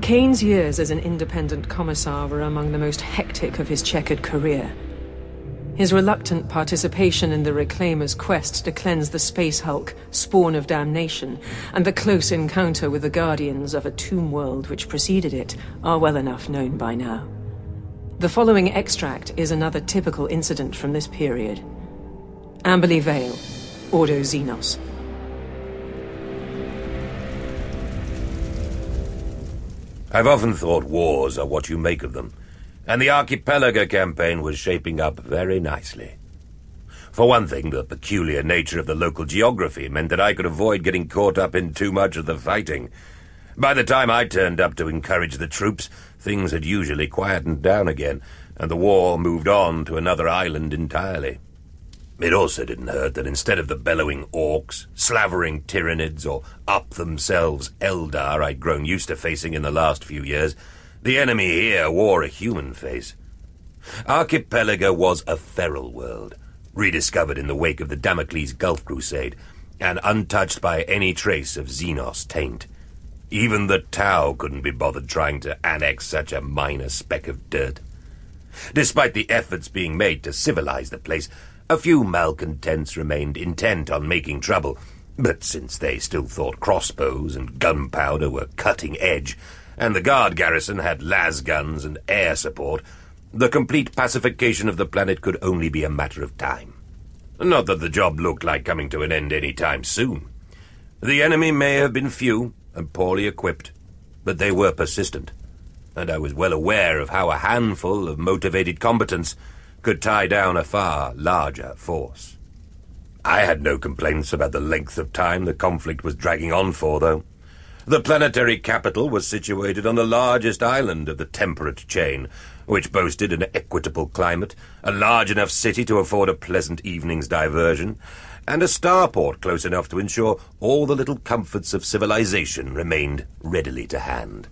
Kane's years as an independent commissar were among the most hectic of his checkered career. His reluctant participation in the Reclaimer's quest to cleanse the Space Hulk, Spawn of Damnation, and the close encounter with the Guardians of a Tomb World which preceded it are well enough known by now. The following extract is another typical incident from this period. Amberly Vale, Ordo Xenos. I've often thought wars are what you make of them, and the Archipelago campaign was shaping up very nicely. For one thing, the peculiar nature of the local geography meant that I could avoid getting caught up in too much of the fighting. By the time I turned up to encourage the troops, things had usually quietened down again, and the war moved on to another island entirely. It also didn't hurt that instead of the bellowing orcs, slavering tyrannids, or up-themselves Eldar I'd grown used to facing in the last few years, the enemy here wore a human face. Archipelago was a feral world, rediscovered in the wake of the Damocles Gulf Crusade, and untouched by any trace of Xenos taint. Even the Tau couldn't be bothered trying to annex such a minor speck of dirt. Despite the efforts being made to civilize the place, a few malcontents remained intent on making trouble, but since they still thought crossbows and gunpowder were cutting edge, and the guard garrison had las guns and air support, the complete pacification of the planet could only be a matter of time. Not that the job looked like coming to an end any time soon. The enemy may have been few and poorly equipped, but they were persistent, and I was well aware of how a handful of motivated combatants could tie down a far larger force. I had no complaints about the length of time the conflict was dragging on for, though. The planetary capital was situated on the largest island of the temperate chain, which boasted an equitable climate, a large enough city to afford a pleasant evening's diversion, and a starport close enough to ensure all the little comforts of civilization remained readily to hand.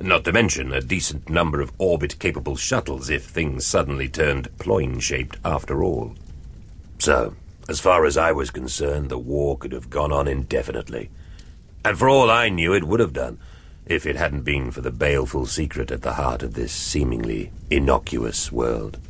Not to mention a decent number of orbit-capable shuttles if things suddenly turned ploin-shaped after all. So, as far as I was concerned, the war could have gone on indefinitely. And for all I knew, it would have done, if it hadn't been for the baleful secret at the heart of this seemingly innocuous world.